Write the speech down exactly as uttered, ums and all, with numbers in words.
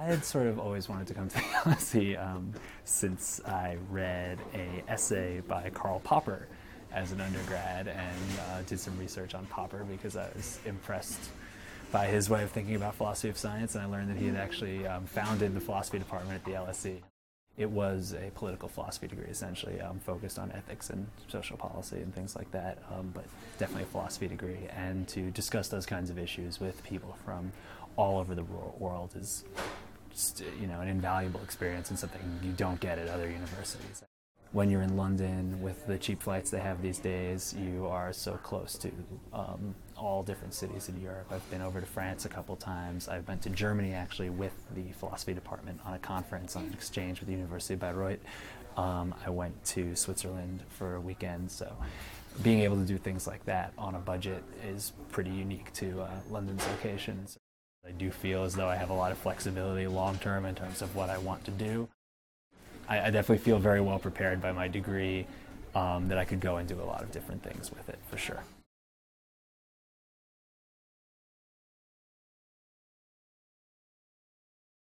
I had sort of always wanted to come to the L S E um, since I read an essay by Karl Popper as an undergrad and uh, did some research on Popper because I was impressed by his way of thinking about philosophy of science, and I learned that he had actually um, founded the philosophy department at the L S E. It was a political philosophy degree, essentially, um, focused on ethics and social policy and things like that, um, but definitely a philosophy degree. And to discuss those kinds of issues with people from all over the world is just, you know, an invaluable experience and something you don't get at other universities. When you're in London, with the cheap flights they have these days, you are so close to um, all different cities in Europe. I've been over to France a couple times. I've been to Germany, actually, with the philosophy department on a conference, on an exchange with the University of Bayreuth. Um, I went to Switzerland for a weekend, so being able to do things like that on a budget is pretty unique to uh, London's locations. I do feel as though I have a lot of flexibility long-term in terms of what I want to do. I definitely feel very well prepared by my degree, um, that I could go and do a lot of different things with it, for sure.